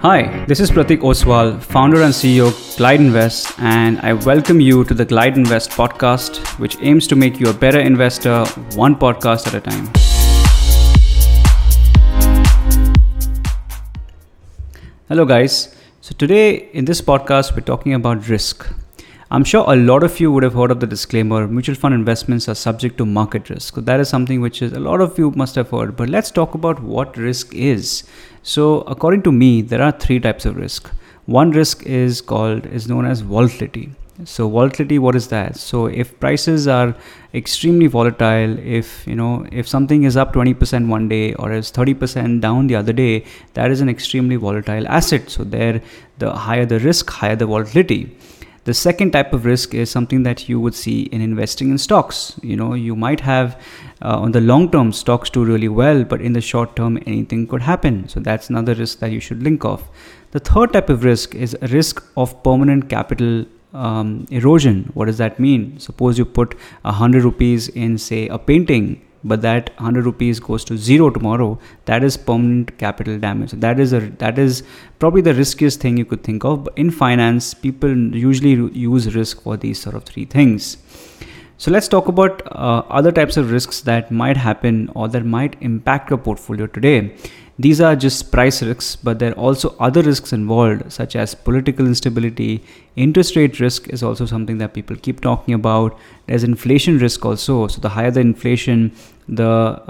Hi, this is Pratik Oswal, founder and CEO of GlideInvest, and I welcome you to the GlideInvest podcast, which aims to make you a better investor, one podcast at a time. Hello guys. So today in this podcast, we're talking about risk. I'm sure a lot of you would have heard of the disclaimer, mutual fund investments are subject to market risk. So that is something which is a lot of you must have heard, but let's talk about what risk is. So according to me, there are three types of risk. One risk is known as volatility. So volatility, what is that? So if prices are extremely volatile, if something is up 20% one day or is 30% down the other day, that is an extremely volatile asset. So the higher the risk, higher the volatility. The second type of risk is something that you would see in investing in stocks. You might have on the long term stocks do really well, but in the short term anything could happen. So that's another risk that you should link off. The third type of risk is a risk of permanent capital erosion. What does that mean? Suppose you put 100 rupees in, say, a painting, but that 100 rupees goes to zero tomorrow. That is permanent capital damage. So that is probably the riskiest thing you could think of. But in finance, people usually use risk for these sort of three things. So let's talk about other types of risks that might happen or that might impact your portfolio today. These are just price risks, but there are also other risks involved, such as political instability. Interest rate risk is also something that people keep talking about. There's inflation risk also. So the higher the inflation, the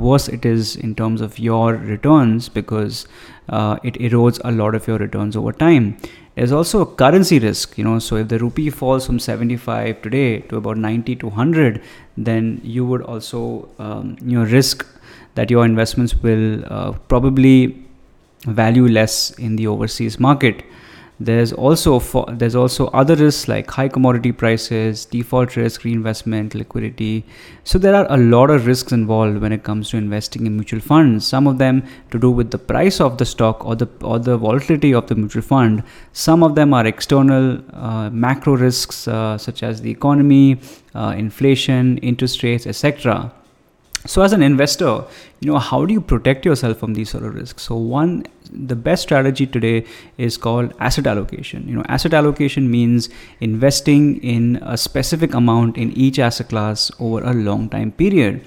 worse it is in terms of your returns, because it erodes a lot of your returns over time. There's also a currency risk, so if the rupee falls from 75 today to about 90 to 100, then you would also risk that your investments will probably value less in the overseas market. There's also other risks like high commodity prices, default risk, reinvestment, liquidity. So there are a lot of risks involved when it comes to investing in mutual funds. Some of them to do with the price of the stock or the volatility of the mutual fund. Some of them are external macro risks such as the economy, inflation, interest rates, etc. So as an investor, how do you protect yourself from these sort of risks? So the best strategy today is called asset allocation. Asset allocation means investing in a specific amount in each asset class over a long time period.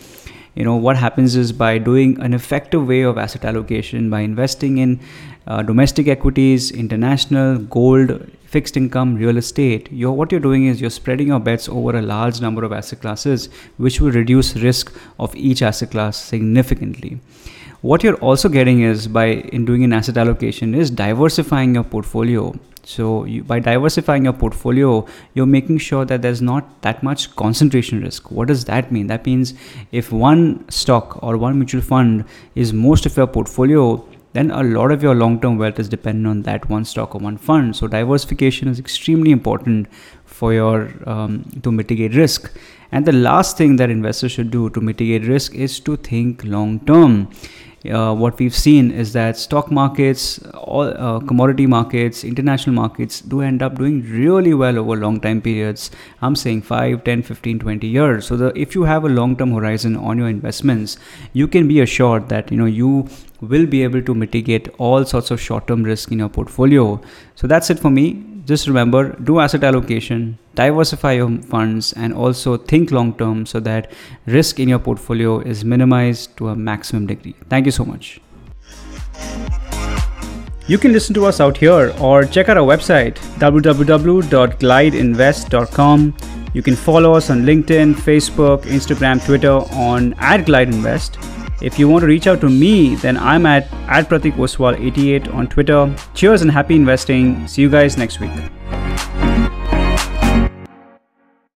What happens is, by doing an effective way of asset allocation, by investing in domestic equities, international, gold, fixed income, real estate, what you're doing is you're spreading your bets over a large number of asset classes, which will reduce risk of each asset class significantly. What you're also getting is, in doing an asset allocation, is diversifying your portfolio. So by diversifying your portfolio, you're making sure that there's not that much concentration risk. What does that mean? That means if one stock or one mutual fund is most of your portfolio, then a lot of your long-term wealth is dependent on that one stock or one fund. So diversification is extremely important for your to mitigate risk. And the last thing that investors should do to mitigate risk is to think long-term. What we've seen is that stock markets, all commodity markets, international markets do end up doing really well over long time periods. I'm saying 5, 10, 15, 20 years. So if you have a long-term horizon on your investments, you can be assured that you will be able to mitigate all sorts of short-term risk in your portfolio. So that's it for me. Just remember, do asset allocation, diversify your funds, and also think long-term so that risk in your portfolio is minimized to a maximum degree. Thank you so much. You can listen to us out here or check out our website, www.glideinvest.com. You can follow us on LinkedIn, Facebook, Instagram, Twitter on @GlideInvest. If you want to reach out to me, then I'm at @PratikOswal88 on Twitter. Cheers and happy investing. See you guys next week.